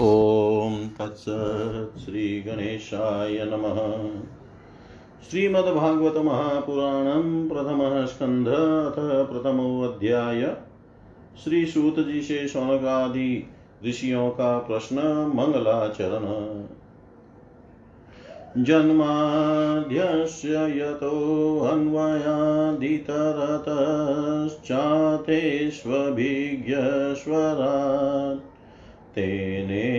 ओम तत्सत् श्री गणेशाय नमः। श्रीमद्भागवत महापुराणं प्रथमः स्कंधः प्रथमो अध्याय। श्री सूत जी से शौनकादि ऋषियों का प्रश्न मंगलाचरण। जन्माद्यस्य यतो अन्वयादितरतश्चातेष्वभिज्ञस्वरात् तेने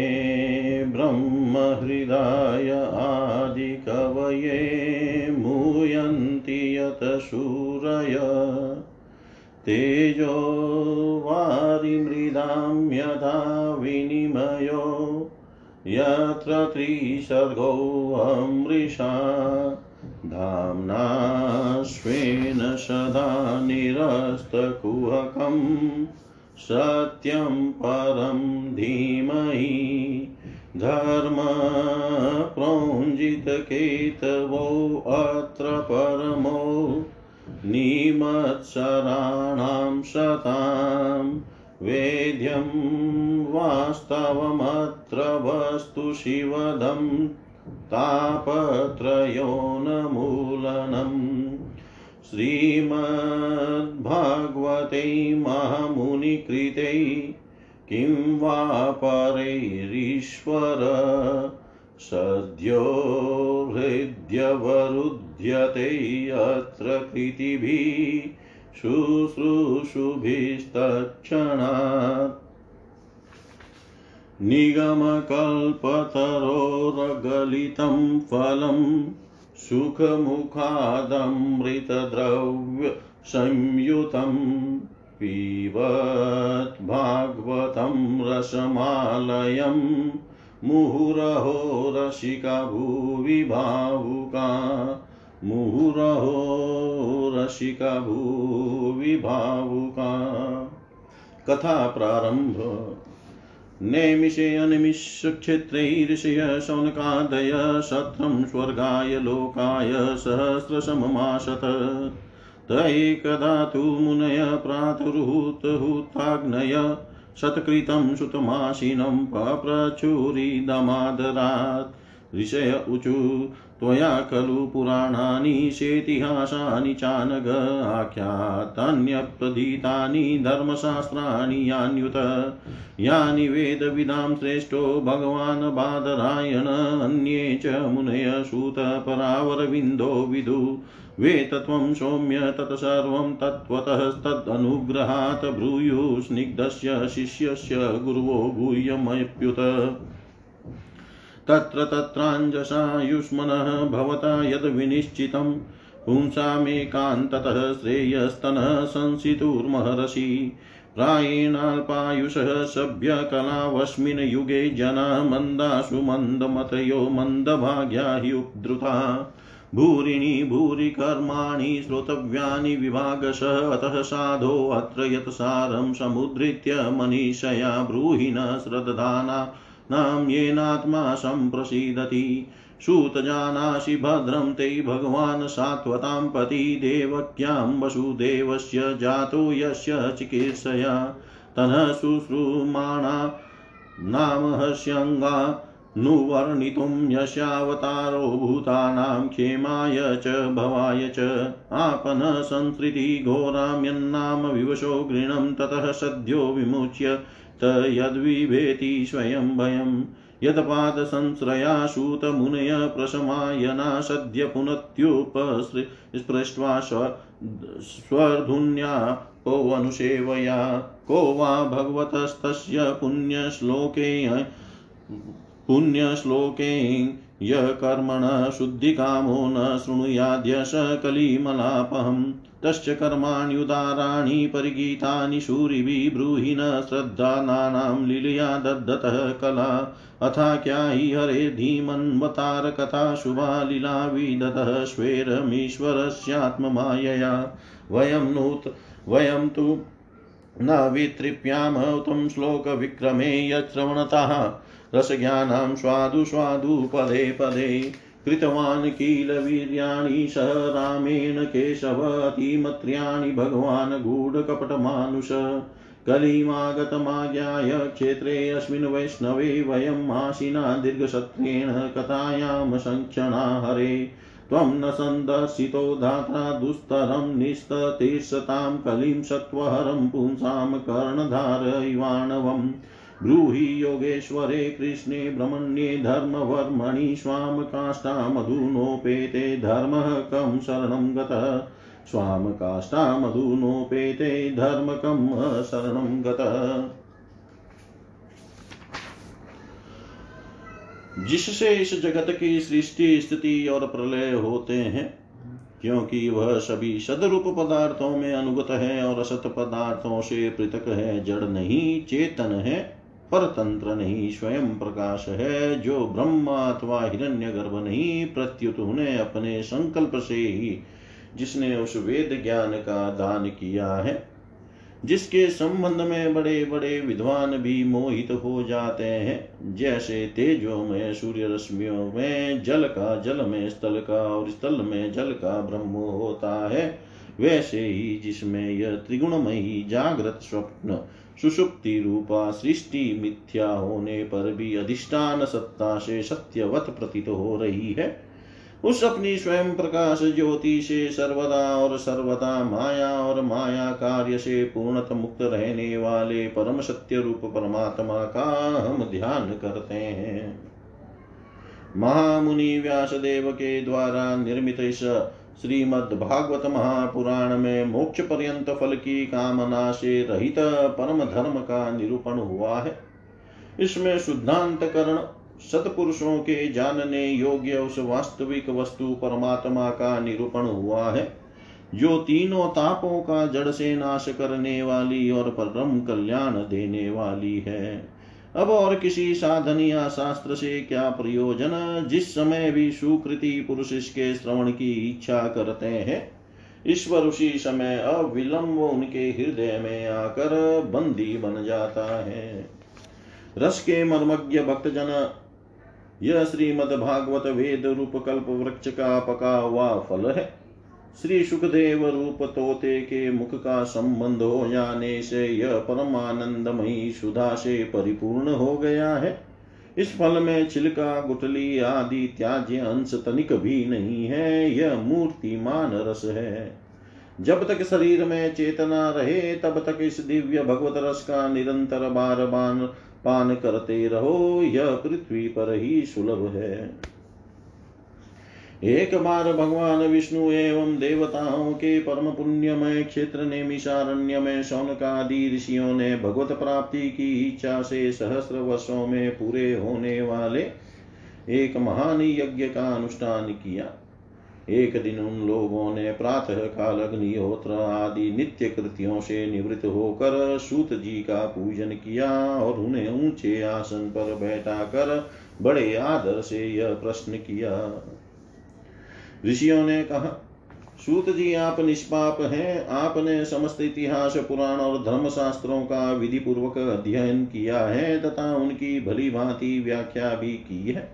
ब्रह्महृदाय आदिकवये मूयन्ति यत शूरय तेजो वारिमृदां यथा विनिमयो यत्र त्रिसर्गो अमृषा धाम्ना स्वेन सदा निरस्तकुहकं सत्यं परं धीमहि धर्मप्रौञ्जितकेतवो अत्र परमो निमत्सराणां सताम् वेद्यं वास्तवमत्र वस्तु शिवदं तापत्रयोन्मूलनं श्रीमद्भागवते महामुनिकृते किं वा परैरीश्वर सद्यो हृद्यवरुध्यते अत्र कृतिभिः शुश्रूषुभिस्तक्षणात् निगमकल्पतरोरगलितं फलं सुखमुखादमृतद्रव्य संयुतं पीबत भागवतं रसमालयं मुहुरहो रसिका भुवि भावुका मुहुरहो रसिका भुवि भावुका। कथा प्रारंभ। नैमिषे अनिमिष क्षेत्रे ऋषयः शौनकादयः सत्रं स्वर्गाय लोकाय सहस्रशममाशत। त एकदा तु मुनयः प्रातरुहुतहुताग्नय सत्कृतं सुतमाशिनं पप्रचुरिदमादरात्। ऋषय ऊचु त्वया खलु पुराणानि चेतिहासानि चानघ आख्यातान्यप्रदीतानि धर्मशास्त्राणि यान्युत यानि वेदविदां श्रेष्ठो भगवान् बादरायण अन्ये च मुनय सूत परावरविन्दो विदु वेतत्वं सौम्य तत्सर्वं तत्त्वतस्तदनुग्रहात् ब्रूयुः स्निग्धस्य शिष्यस्य गुरवो भूयमप्युत। तत्र तत्राञ्जसा युष्मनः भवता यद् विनिश्चितं पुंसामेकान्ततः श्रेयस्तनः संसितुर्महर्षि प्रायेणाल्पायुषः सभ्यकलावस्मिन् युगे जना मन्दाशु मन्दमतयो मन्दभाग्या हि उद्धृता भूरिणि भूरिकर्माणि श्रोतव्यानि विभागशः अतः साधो अत्र यत् सारं समुद्रित्य मनीषया ब्रूहिणा श्रद्धाना नाम येनात्मा संप्रसीदति सूतजानासि भद्रं ते भगवान् सात्वतां पति देवक्यां वसुदेवस्य जातो यस्य चिकीर्षया तनः शुश्रूमाणा नाम हस्यङ्गा नुवर्णितुं यस्यावतारो भूतानां क्षेमाय च भवाय च आपनः संसृति घोरां यन्नाम विवशो गृणं ततः सद्यो विमुच्य तद्विभेति स्वयं भयं यदपाद संश्रया सूत मुनय प्रशमायना सद्य पुनत्युपस्पृष्ट्वा स्वर्धुन्या को अनुसेवया को वा भगवतस्तस्य पुण्यश्लोके य कर्मणः शुद्धिकामो न शृणुयाद्य स कलिमलापहम् तस्य कर्माण्युदाराणि परिगीतानि शूरिभिः ब्रूहिण श्रद्धानां लीलया दद्धतः कला अथाख्या हि हरे धीमन्वतारकथा शुभा लीला विदतः स्वेरमीश्वरस्यात्ममायया वयं तु न वितृप्याम तं श्लोकविक्रमे यश्रवणतः रसज्ञानं स्वादु स्वादु पदे पदे कृतवान् किल वीर्याणि सह रामेण केशव अतिमत्र्याणि भगवान् गूढकपटमानुष कलिमागतमाज्ञाय क्षेत्रे अस्मिन् वैष्णवे वयम् आशिना दीर्घसत्रेण कथायां संक्षणा हरे त्वं न सन्दर्शितो धात्रा दुस्तरं निस्ततीर्षतां कलिं सत्वहरं पुंसां कर्णधारयिवाणवं ब्रूहि योगेश्वरे कृष्णे ब्रह्मण्ये धर्मवर्मणि स्वाम काष्ठामधुनोपेते धर्मः कं शरणं गतः स्वाम काष्ठामधुनोपेते धर्मकं शरणं गतः। जिससे इस जगत की सृष्टि स्थिति और प्रलय होते हैं, क्योंकि वह सभी सदरूप पदार्थों में अनुगत है और असत पदार्थों से पृथक है। जड़ नहीं, चेतन है, परतंत्र नहीं, स्वयं प्रकाश है, जो ब्रह्म अथवा हिरण्यगर्भ नहीं, प्रत्युत उन्हें अपने संकल्प से ही जिसने उस वेद ज्ञान का दान किया है, जिसके संबंध में बड़े बड़े विद्वान भी मोहित हो जाते हैं। जैसे तेजो में सूर्य रश्मियों में जल का, जल में स्थल का और स्थल में जल का ब्रह्म होता है, वैसे ही जिसमें यह त्रिगुणमयी जागृत स्वप्न सुषुप्ति रूपा सृष्टि मिथ्या होने पर भी अधिष्ठान सत्ता से सत्यवत प्रतीत हो रही है, उस अपनी स्वयं प्रकाश ज्योति से सर्वदा और सर्वदा माया और माया कार्य से पूर्णत मुक्त रहने वाले परम सत्य रूप परमात्मा का हम ध्यान करते हैं। महामुनि व्यासदेव के द्वारा निर्मित इस श्रीमद्भागवत महापुराण में मोक्ष पर्यंत फल की कामना से रहित परम धर्म का निरूपण हुआ है। इसमें शुद्धांतकरण, सत्पुरुषों के जानने योग्य उस वास्तविक वस्तु परमात्मा का निरूपण हुआ है, जो तीनों तापों का जड़ से नाश करने वाली और परम कल्याण देने वाली है। अब और किसी साधन या शास्त्र से क्या प्रयोजन, जिस समय भी सुकृति पुरुष इसके श्रवण की इच्छा करते हैं, ईश्वर उसी समय अविलंब उनके हृदय में आकर बंदी बन जाता है। रस के मर्मज्ञ भक्तजन, यह श्रीमद्भागवत वेद रूप कल्प वृक्ष का पका हुआ फल है। श्री सुखदेव रूप तोते के मुख का संबंध हो जाने से यह परम आनंदमयी सुधा से परिपूर्ण हो गया है। इस फल में छिलका, गुठली आदि त्याज्य अंश तनिक भी नहीं है। यह मूर्तिमान रस है। जब तक शरीर में चेतना रहे, तब तक इस दिव्य भगवत रस का निरंतर बार बार पान करते रहो। यह पृथ्वी पर ही सुलभ है। एक बार भगवान विष्णु एवं देवताओं के परम पुण्यमय क्षेत्र नैमिषारण्य में शौनकादि ऋषियों ने भगवत प्राप्ति की इच्छा से 1,000 वर्षों में पूरे होने वाले एक महान यज्ञ का अनुष्ठान किया। एक दिन उन लोगों ने प्रातः काल अग्निहोत्र आदि नित्य कृत्यों से निवृत्त होकर सूत जी का पूजन किया और उन्हें ऊंचे आसन पर बैठाकर बड़े आदर से यह प्रश्न किया। ऋषियों ने कहा, सूत जी, आप निष्पाप हैं। आपने समस्त इतिहास, पुराण और धर्मशास्त्रों का विधि पूर्वक अध्ययन किया है तथा उनकी भली भांति व्याख्या भी की है।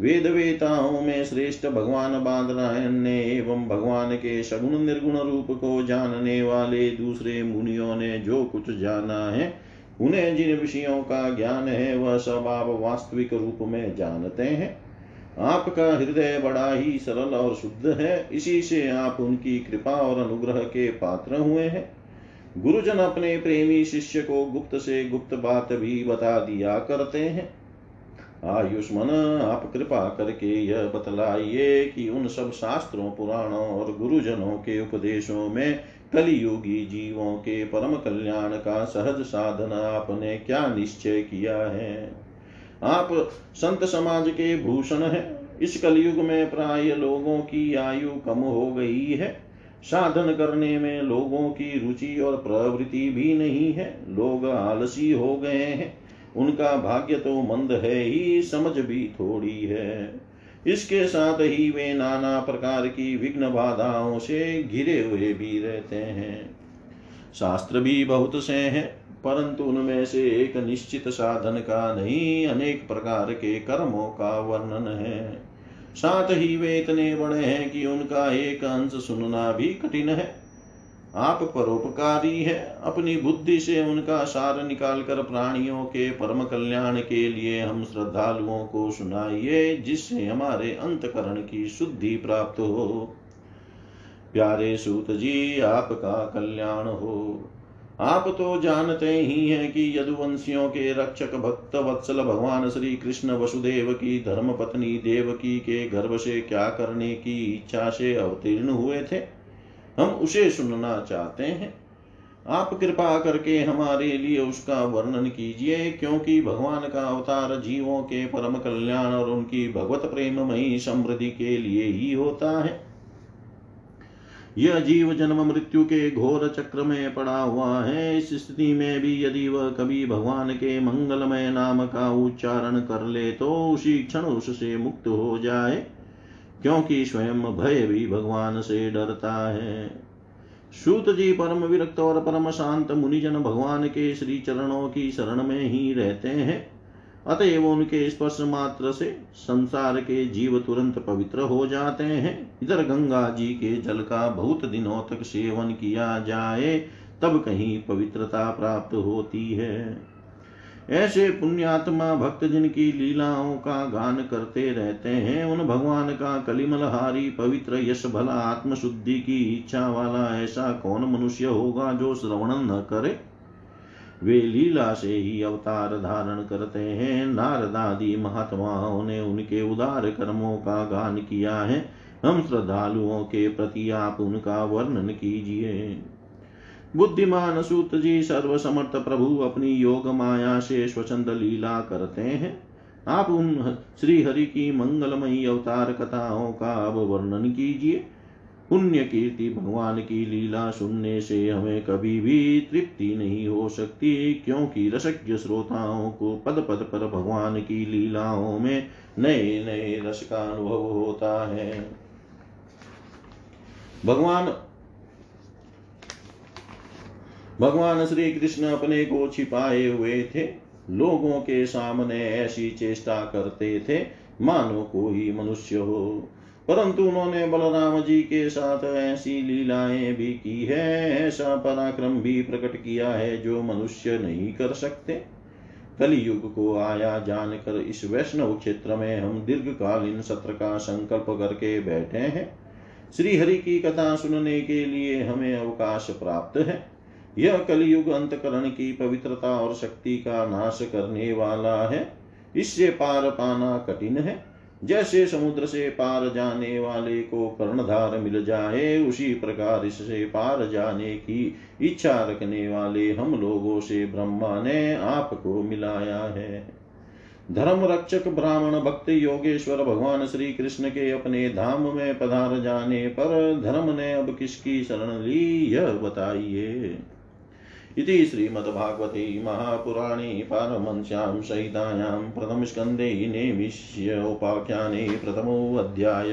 वेद वेताओं में श्रेष्ठ भगवान बादरायण ने एवं भगवान के सगुण निर्गुण रूप को जानने वाले दूसरे मुनियों ने जो कुछ जाना है, उन्हें जिन विषयों का ज्ञान है, वह सब आप वास्तविक रूप में जानते हैं। आपका हृदय बड़ा ही सरल और शुद्ध है, इसी से आप उनकी कृपा और अनुग्रह के पात्र हुए हैं। गुरुजन अपने प्रेमी शिष्य को गुप्त से गुप्त बात भी बता दिया करते हैं। आयुष्मान, आप कृपा करके यह बतलाइए कि उन सब शास्त्रों, पुराणों और गुरुजनों के उपदेशों में कलियुगी जीवों के परम कल्याण का सहज साधन आपने क्या निश्चय किया है। आप संत समाज के भूषण हैं। इस कलियुग में प्राय लोगों की आयु कम हो गई है। साधन करने में लोगों की रुचि और प्रवृत्ति भी नहीं है। लोग आलसी हो गए हैं। उनका भाग्य तो मंद है ही, समझ भी थोड़ी है। इसके साथ ही वे नाना प्रकार की विघ्न बाधाओं से घिरे हुए भी रहते हैं। शास्त्र भी बहुत से हैं, परंतु उनमें से एक निश्चित साधन का नहीं, अनेक प्रकार के कर्मों का वर्णन है। साथ ही वे इतने बड़े हैं कि उनका एक अंश सुनना भी कठिन है। आप परोपकारी है। अपनी बुद्धि से उनका सार निकालकर प्राणियों के परम कल्याण के लिए हम श्रद्धालुओं को सुनाइए, जिससे हमारे अंतकरण की शुद्धि प्राप्त हो। प्यारे सूत जी, आपका कल्याण हो। आप तो जानते ही हैं कि यदुवंशियों के रक्षक भक्त वत्सल भगवान श्री कृष्ण वसुदेव की धर्मपत्नी देवकी के गर्भ से क्या करने की इच्छा से अवतीर्ण हुए थे। हम उसे सुनना चाहते हैं। आप कृपा करके हमारे लिए उसका वर्णन कीजिए, क्योंकि भगवान का अवतार जीवों के परम कल्याण और उनकी भगवत प्रेममयी समृद्धि के लिए ही होता है। यह जीव जन्म मृत्यु के घोर चक्र में पड़ा हुआ है। इस स्थिति में भी यदि वह कभी भगवान के मंगलमय नाम का उच्चारण कर ले तो उसी क्षण उससे मुक्त हो जाए, क्योंकि स्वयं भय भी भगवान से डरता है। सूत जी परम विरक्त और परम शांत मुनिजन भगवान के श्री चरणों की शरण में ही रहते हैं, अतएव उनके स्पर्श मात्र से संसार के जीव तुरंत पवित्र हो जाते हैं। इधर गंगा जी के जल का बहुत दिनों तक सेवन किया जाए, तब कहीं पवित्रता प्राप्त होती है। ऐसे पुण्यात्मा भक्त जिनकी लीलाओं का गान करते रहते हैं, उन भगवान का कलिमलहारी पवित्र यश भला आत्मशुद्धि की इच्छा वाला ऐसा कौन मनुष्य होगा जो श्रवण न करे। वे लीला से ही अवतार धारण करते हैं। नारदादि महात्माओं ने उनके उदार कर्मों का गान किया है। हम श्रद्धालुओं के प्रति आप उनका वर्णन कीजिए। बुद्धिमान सूत जी, सर्वसमर्थ प्रभु अपनी योग माया से स्वच्छंद लीला करते हैं। आप उन श्री हरि की मंगलमयी अवतार कथाओं का अब वर्णन कीजिए। पुण्य कीर्ति भगवान की लीला सुनने से हमें कभी भी तृप्ति नहीं हो सकती, क्योंकि रसज्ञ श्रोताओं को पद पद पर भगवान की लीलाओं में नए नए रस का अनुभव होता है। भगवान श्री कृष्ण अपने को छिपाए हुए थे, लोगों के सामने ऐसी चेष्टा करते थे मानो कोई मनुष्य हो, परंतु उन्होंने बलराम जी के साथ ऐसी लीलाएं भी की है, ऐसा पराक्रम भी प्रकट किया है जो मनुष्य नहीं कर सकते। कलियुग को आया जानकर इस वैष्णव क्षेत्र में हम दीर्घकालीन सत्र का संकल्प करके बैठे हैं। श्री हरि की कथा सुनने के लिए हमें अवकाश प्राप्त है। यह कलियुग अंतकरण की पवित्रता और शक्ति का नाश करने वाला है। इससे पार पाना कठिन है। जैसे समुद्र से पार जाने वाले को कर्णधार मिल जाए, उसी प्रकार इससे पार जाने की इच्छा रखने वाले हम लोगों से ब्रह्मा ने आपको मिलाया है। धर्म रक्षक ब्राह्मण भक्त योगेश्वर भगवान श्री कृष्ण के अपने धाम में पधार जाने पर धर्म ने अब किसकी शरण ली, यह बताइए। इति श्रीमद्भागवते महापुराणे पारमहंस्यां संहितायां प्रथमस्कन्धे नेमिष्य उपाख्याने प्रथमोऽध्याय।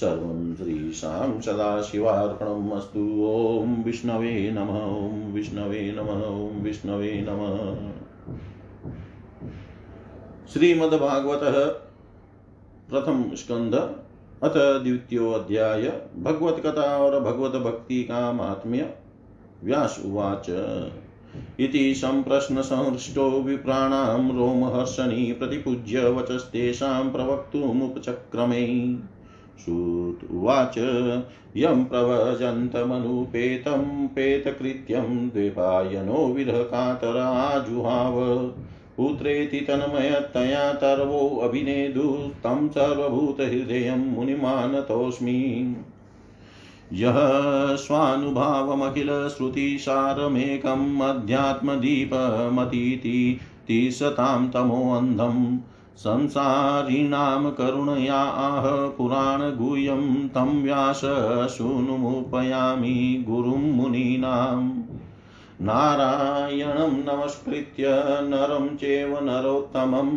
सर्वं श्रीशां सदाशिवार्पणमस्तु। ओं विष्णवे नमः। ओं विष्णवे नमः। ओं विष्णवे नमः। श्रीमद्भागवतः प्रथम स्कंध अथ द्वितीयोऽध्याय। भगवत कथा और भगवत भक्ति का महात्म्य। व्यास उवाच। इति संप्रश्न संहृष्टो विप्राणां रोमहर्षणी प्रतिपूज्य वचस्तेषां प्रवक्तुमुपचक्रमे। सूत उवाच। यं प्रवजन्तमनुपेतं पेतकृत्यं द्विपायनो विरहकातराजुहाव पुत्रेति तन्मयतया तर्वो अभिनेदु तं सर्वभूतहृदयं मुनिमानतोऽस्मि। यः स्वानुभावमखिल श्रुतिसारमेकम् अध्यात्मदीपमतीति तिष्ठतां तमोऽन्धं संसारिणां करुणया आह पुराणगुह्यं तं व्याससूनुमुपयामि गुरुं मुनीनाम्। नारायणं नमस्कृत्य नरं चैव नरोत्तमं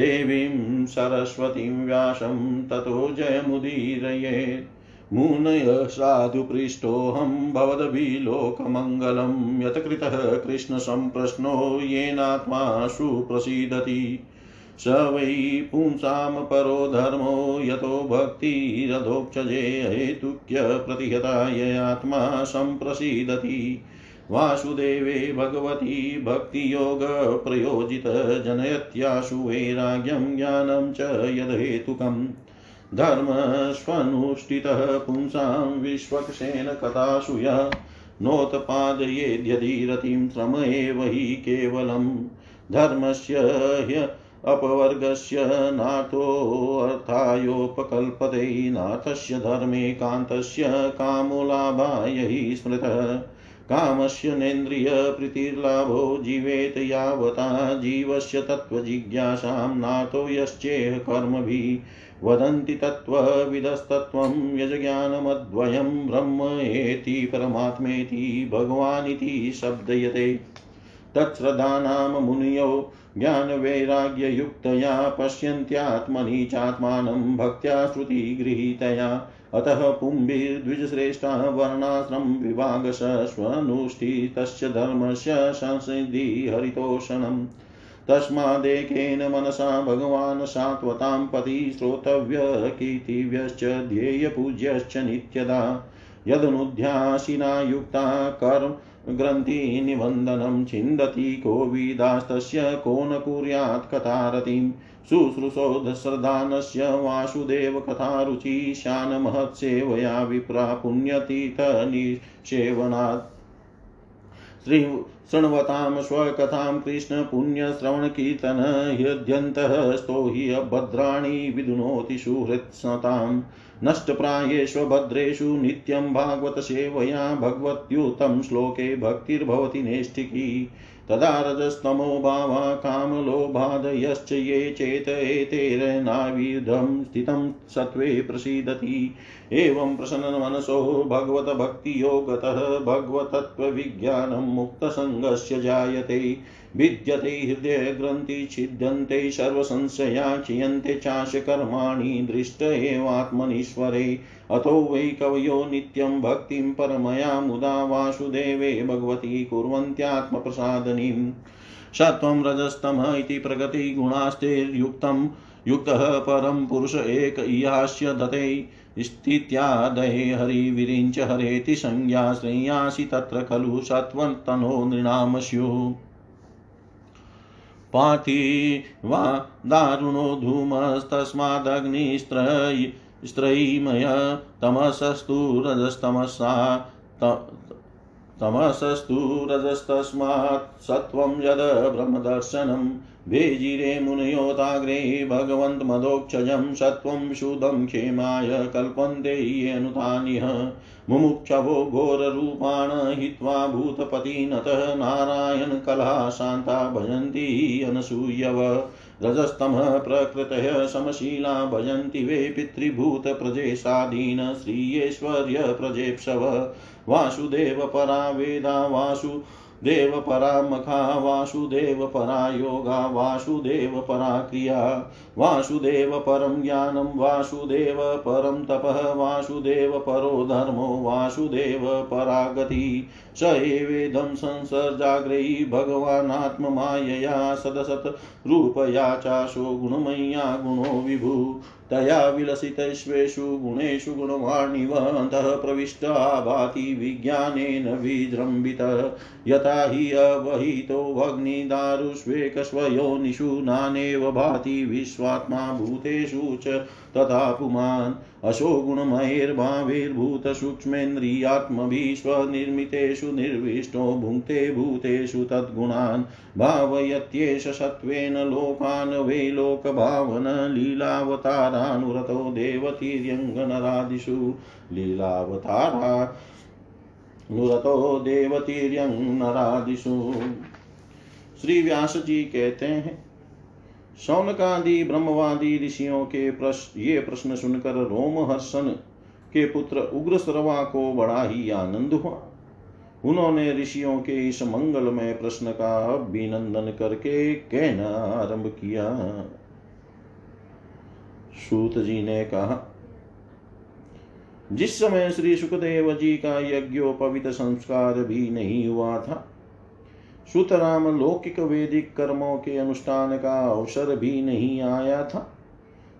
देवीं सरस्वतीं व्यासं ततो जयमुदीरयेत्। मुनयः साधुपृष्टोऽहं भवद्भिर्लोकमङ्गलं यत्कृतः कृष्णसंप्रश्नो येनात्मा सुप्रसीदति। स वै पुंसां परो धर्मो यतो भक्तिरधोक्षजे हेतुक्य प्रतिहता य आत्मा संप्रसीदति वासुदेवे भगवती भक्तियोग प्रयोजित जनयत्याशु वैराग्यं ज्ञानं च यदहेतुकम् धर्मस्वनुष्ठितः पुंसां विश्वक्षेण कथासु या नोत्पादयेद्यधिरतिं श्रमेव हि केवलं धर्मस्य ह्य अपवर्गस्य नाथो अर्थायोपकल्पते नाथस्य धर्मे कान्तस्य कामोलाभाय हि स्मृतः कामस्य नेन्द्रिय प्रीतिर्लाभो जीवेत यावता जीवस्य तत्त्वजिज्ञासां नाथो यश्चेह कर्मभिः वदन्ति तत्त्वविदस्तत्त्वं यज्ज्ञानमद्वयं ब्रह्म एति परमात्मेति भगवानिति शब्दयते तच्छ्रद्धानां मुनियो ज्ञानवैराग्ययुक्तया पश्यन्त्यात्मनि चात्मानं भक्त्या श्रुतिगृहीतया अतः पुंभिर्द्विजश्रेष्ठा वर्णाश्रम विभागश स्वनुष्ठितस्य धर्मस्य संसिद्धि हरितोषणम् तस्मादेकेन मनसा भगवान् सात्वतां पति श्रोतव्य कीर्तिव्यश्च ध्येयपूज्यश्च नित्यदा यदनुध्यासिना युक्ता कर्म ग्रन्थि निबन्धनं छिन्दति कोविदास्तस्य को न कुर्यात् कथारतिम् शुश्रूषोधश्रदानस्य वासुदेव कथारुचि शानमहत्सेवया विप्रा पुण्यतीतनिसेवनात् श्री शृण्वतां स्वकथां कृष्ण पुण्यश्रवणकीर्तन ह्यद्यन्तः स्तो हि अभद्राणि विदुनोति सुहृत्सतां नष्टप्रायेष्व भद्रेषु नित्यं भागवतसेवया भगवत्युतं श्लोके भक्तिर्भवति नैष्ठिकी तदा रजस्तमो भावा कामलोभादयश्च ये चेत एतेरनाविधं स्थितं सत्त्वे प्रसीदति एवं प्रसन्नमनसो भगवतभक्तियोगतः भगवतत्त्वविज्ञानं मुक्तसङ्गस्य जायते विद्यते हृदयग्रन्थि छिद्यन्ते सर्वसंशया क्षीयन्ते चास्य कर्माणि दृष्ट एवात्मनीश्वरे अतो वै कवयो नित्यं भक्तिं परमया मुदा वासुदेवे भगवती कुर्वन्त्यात्मप्रसादनीं सत्त्वं रजस्तमः इति प्रगतिगुणास्तेर्युक्तं युक्तः परं पुरुष एक इहास्य दते स्थित्यादये हरिविरिञ्च हरेति संज्ञा श्रेयांसि तत्र खलु सत्त्वतनो नृणाम स्युः पाति वा दारुणो धूमस्तस्मादग्निस्त्रयीमय तमसस्तु रजस्तस्मात् सत्त्वं यद् ब्रह्मदर्शनं वेजिरे मुनयोताग्रे भगवन्मदोक्षजं सत्त्वं शुद्धं क्षेमाय कल्पन्ते येनुतानिह मुमुक्षवो घोररूपाण हित्वा भूतपतिनतः नारायणकला शान्ता भजन्ति अनसूयव रजस्तमः प्रकृतयः समशीला भजन्ति वे पितृभूतप्रजेशादीन श्रीयेश्वर्यप्रजेप्सव वासुदेवपरा वेदा वासुदेवपरा मखा वासुदेवपरा योगा वासुदेवपरा क्रिया वासुदेवपरं ज्ञानं वासुदेवपरं तपः वासुदेवपरो धर्मो वासुदेवपरा गतिः स एवेदं संसर्जाग्रही भगवानात्ममायया सदसतरूपया चाशो गुणमय्या गुणो विभु तया विलसितेष्वेषु गुणेषु गुणवाणीव अन्तः प्रविष्टा भाति विज्ञानेन विजृम्भितः यथा हि अवहितो अग्निदारुष्वेकस्वयोनिषु नानेव भाति विश्वात्मा भूतेषु च तथा पुमान् अशो गुणमयैर्भावैर्भूतसूक्ष्मेन्द्रियात्मभिस्वनिर्मितेषु निर्विष्टो भुङ्क्ते भूतेषु तद्गुणान् भावयत्येष सत्त्वेन लोकान् वै लोकभावन लीलावतारानुरतो देवतीर्यङ्गनरादिषु लीलावतारानुरतो देवतीर्यङ्गनरादिषु। श्री व्यास जी कहते हैं, शौनकादि ब्रह्मवादी ऋषियों के ये प्रश्न सुनकर रोमहर्षण के पुत्र उग्रश्रवा को बड़ा ही आनंद हुआ। उन्होंने ऋषियों के इस मंगलमय प्रश्न का अभिनंदन करके कहना आरंभ किया। सूत जी ने कहा, जिस समय श्री सुखदेव जी का यज्ञोपवीत संस्कार भी नहीं हुआ था, सुतराम लौकिक वैदिक कर्मों के अनुष्ठान का अवसर भी नहीं आया था।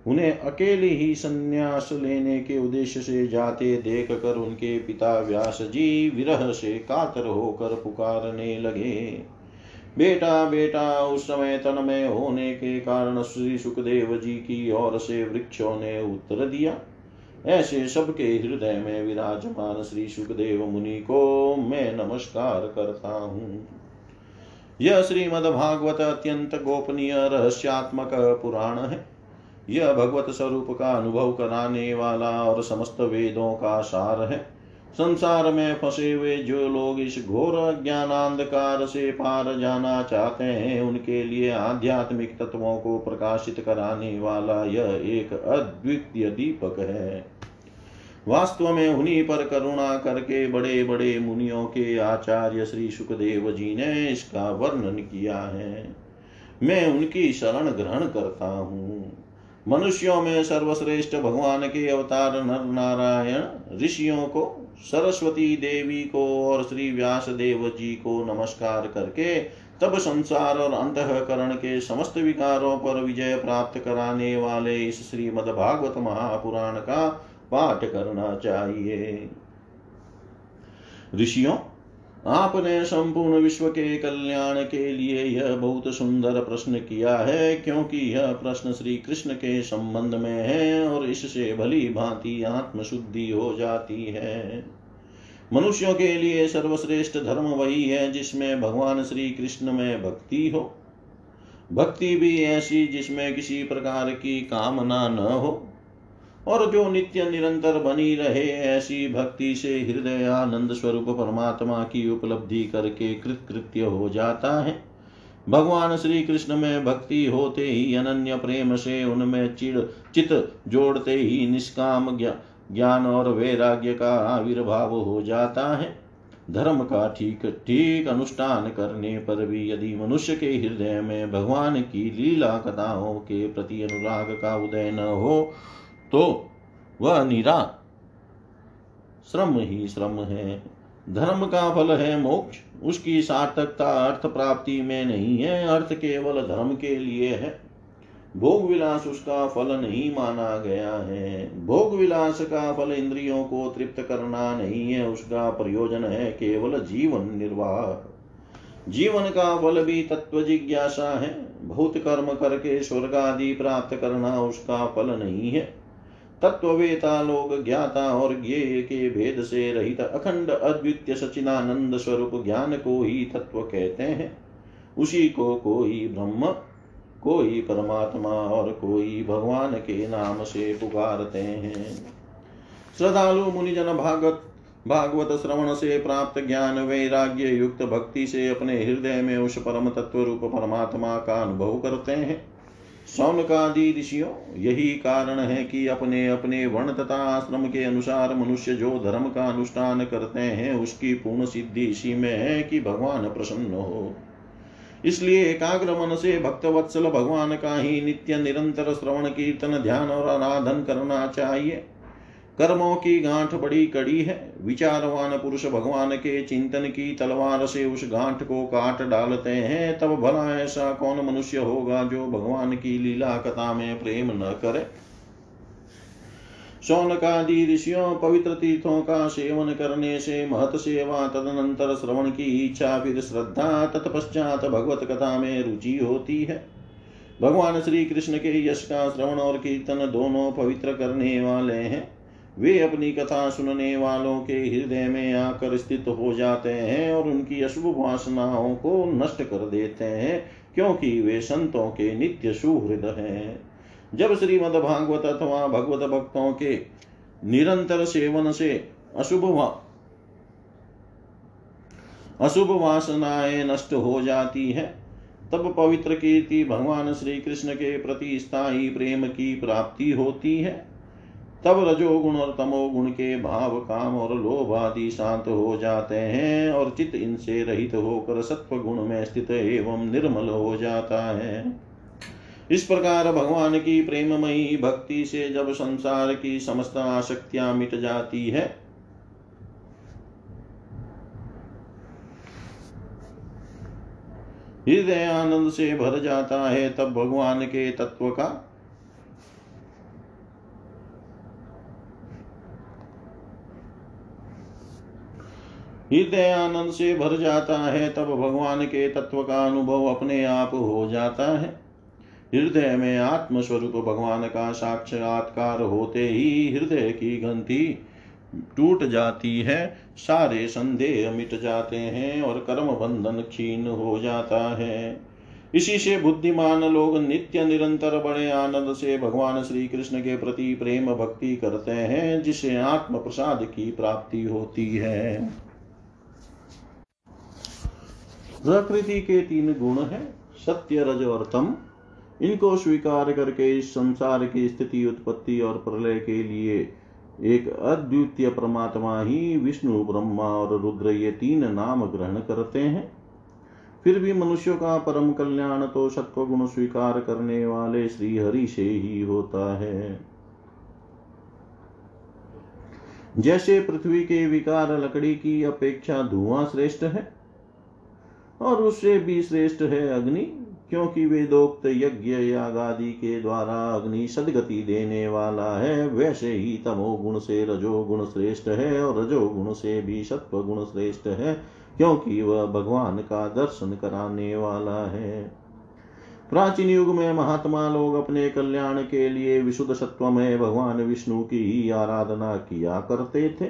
उन्हें अकेले ही संन्यास लेने के उद्देश्य से जाते देख कर उनके पिता व्यास जी विरह से कातर होकर पुकारने लगे, बेटा बेटा। उस समय तन्मय होने के कारण श्री सुखदेव जी की ओर से वृक्षों ने उत्तर दिया। ऐसे सबके हृदय में विराजमान श्री सुखदेव मुनि को मैं नमस्कार करता हूँ। यह श्रीमद्भागवत अत्यंत गोपनीय रहस्यात्मक पुराण है। यह भगवत स्वरूप का अनुभव कराने वाला और समस्त वेदों का सार है। संसार में फंसे हुए जो लोग इस घोर ज्ञानांधकार से पार जाना चाहते हैं, उनके लिए आध्यात्मिक तत्वों को प्रकाशित कराने वाला यह एक अद्वितीय दीपक है। वास्तव में उन्हीं पर करुणा करके बड़े बड़े मुनियों के आचार्य श्री सुखदेव जी ने इसका वर्णन किया है। मैं उनकी शरण ग्रहण करता हूँ। मनुष्यों में सर्वश्रेष्ठ भगवान के अवतार नर नारायण, ऋषियों को, सरस्वती देवी को और श्री व्यास देव जी को नमस्कार करके तब संसार और अंतःकरण के समस्त विकारों पर विजय प्राप्त कराने वाले इस श्रीमद्भागवत महापुराण का पाठ करना चाहिए। ऋषियों, आपने संपूर्ण विश्व के कल्याण के लिए यह बहुत सुंदर प्रश्न किया है, क्योंकि यह प्रश्न श्री कृष्ण के संबंध में है और इससे भली भांति आत्मशुद्धि हो जाती है। मनुष्यों के लिए सर्वश्रेष्ठ धर्म वही है जिसमें भगवान श्री कृष्ण में भक्ति हो। भक्ति भी ऐसी जिसमें किसी प्रकार की कामना न हो और जो नित्य निरंतर बनी रहे। ऐसी भक्ति से हृदय आनंद स्वरूप परमात्मा की उपलब्धि करके कृतकृत्य हो जाता है। भगवान श्री कृष्ण में भक्ति होते ही अनन्य प्रेम से उनमें चित जोड़ते ही निष्काम ज्ञान और वैराग्य का आविर्भाव हो जाता है। धर्म का ठीक ठीक अनुष्ठान करने पर भी यदि मनुष्य के हृदय में भगवान की लीला कथाओं के प्रति अनुराग का उदय न हो तो वह निरा श्रम ही श्रम है। धर्म का फल है मोक्ष। उसकी सार्थकता अर्थ प्राप्ति में नहीं है। अर्थ केवल धर्म के लिए है। भोग विलास उसका फल नहीं माना गया है। भोग विलास का फल इंद्रियों को तृप्त करना नहीं है। उसका प्रयोजन है केवल जीवन निर्वाह। जीवन का फल भी तत्व जिज्ञासा है। भूत कर्म करके स्वर्ग आदि प्राप्त करना उसका फल नहीं है। तत्ववेता लोग ज्ञाता और ज्ञेय के भेद से रहित अखंड अद्वितीय सचिदानंद स्वरूप ज्ञान को ही तत्व कहते हैं। उसी को कोई ब्रह्म, कोई परमात्मा और कोई भगवान के नाम से पुकारते हैं। श्रद्धालु मुनिजन भागवत श्रवण से प्राप्त ज्ञान वैराग्य युक्त भक्ति से अपने हृदय में उस परम तत्व रूप परमात्मा का अनुभव करते हैं। शौनकादि ऋषियों, यही कारण है कि अपने अपने वर्ण तथा आश्रम के अनुसार मनुष्य जो धर्म का अनुष्ठान करते हैं उसकी पूर्ण सिद्धि इसी में है कि भगवान प्रसन्न हो। इसलिए एकाग्र मन से भक्तवत्सल भगवान का ही नित्य निरंतर श्रवण कीर्तन ध्यान और आराधन करना चाहिए। कर्मों की गांठ बड़ी कड़ी है। विचारवान पुरुष भगवान के चिंतन की तलवार से उस गांठ को काट डालते हैं। तब भला ऐसा कौन मनुष्य होगा जो भगवान की लीला कथा में प्रेम न करे। शौनकादि ऋषियों, पवित्र तीर्थों का सेवन करने से महत सेवा, तदनंतर श्रवण की इच्छा, फिर श्रद्धा, तत्पश्चात भगवत कथा में रुचि होती है। भगवान श्री कृष्ण के यश का श्रवण और कीर्तन दोनों पवित्र करने वाले हैं। वे अपनी कथा सुनने वालों के हृदय में आकर स्थित हो जाते हैं और उनकी अशुभ वासनाओं को नष्ट कर देते हैं, क्योंकि वे संतों के नित्य सुहृद हैं। जब श्रीमद्भागवत अथवा भगवत भक्तों के निरंतर सेवन से अशुभ वासनाएं नष्ट हो जाती है, तब पवित्र कीर्ति भगवान श्री कृष्ण के प्रति स्थायी प्रेम की प्राप्ति होती है। तब रजोगुण और तमोगुण के भाव काम और लोभ आदि शांत हो जाते हैं और चित्त इनसे रहित होकर सत्व गुण में स्थित एवं निर्मल हो जाता है। इस प्रकार भगवान की प्रेममयी भक्ति से जब संसार की समस्त आसक्तियां मिट जाती है, हृदय आनंद से भर जाता है, तब भगवान के तत्व का हृदय आनंद से भर जाता है, तब भगवान के तत्व का अनुभव अपने आप हो जाता है। हृदय में आत्म स्वरूप भगवान का साक्षात्कार होते ही हृदय की ग्रंथि टूट जाती है, सारे संदेह मिट जाते हैं और कर्म बंधन क्षीण हो जाता है। इसी से बुद्धिमान लोग नित्य निरंतर बड़े आनंद से भगवान श्री कृष्ण के प्रति प्रेम भक्ति करते हैं, जिसे आत्म प्रसाद की प्राप्ति होती है। प्रकृति के तीन गुण हैं, सत्य, रज और तम। इनको स्वीकार करके इस संसार की स्थिति, उत्पत्ति और प्रलय के लिए एक अद्वितीय परमात्मा ही विष्णु, ब्रह्मा और रुद्र ये तीन नाम ग्रहण करते हैं। फिर भी मनुष्यों का परम कल्याण तो सत्वगुण स्वीकार करने वाले श्री हरि से ही होता है। जैसे पृथ्वी के विकार लकड़ी की अपेक्षा धुआं श्रेष्ठ है और उससे भी श्रेष्ठ है अग्नि, क्योंकि वेदोक्त यज्ञ याग आदि के द्वारा अग्नि सद्गति देने वाला है। वैसे ही तमोगुण से रजोगुण श्रेष्ठ है और रजोगुण से भी सत्वगुण श्रेष्ठ है, क्योंकि वह भगवान का दर्शन कराने वाला है। प्राचीन युग में महात्मा लोग अपने कल्याण के लिए विशुद्ध सत्वमय भगवान विष्णु की ही आराधना किया करते थे।